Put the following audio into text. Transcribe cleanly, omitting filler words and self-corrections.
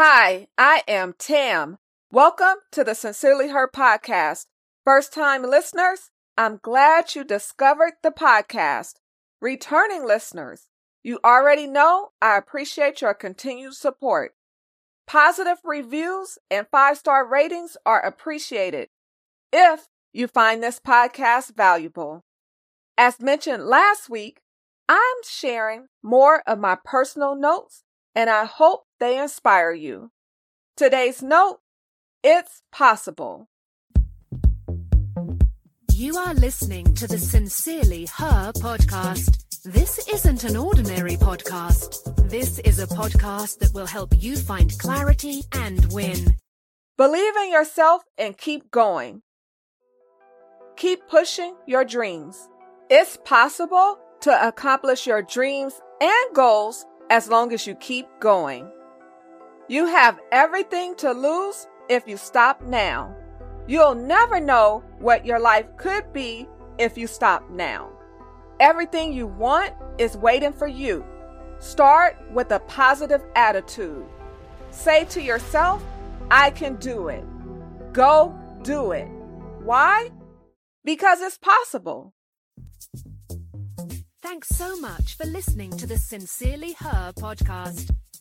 Hi, I am Tam. Welcome to the Sincerely Heard Podcast. First-time listeners, I'm glad you discovered the podcast. Returning listeners, you already know I appreciate your continued support. Positive reviews and 5-star ratings are appreciated if you find this podcast valuable. As mentioned last week, I'm sharing more of my personal notes, and I hope they inspire you. Today's note, it's possible. You are listening to the Sincerely Her Podcast. This isn't an ordinary podcast. This is a podcast that will help you find clarity and win. Believe in yourself and keep going. Keep pushing your dreams. It's possible to accomplish your dreams and goals as long as you keep going. You have everything to lose if you stop now. You'll never know what your life could be if you stop now. Everything you want is waiting for you. Start with a positive attitude. Say to yourself, I can do it. Go do it. Why? Because it's possible. Thanks so much for listening to the Sincerely Her Podcast.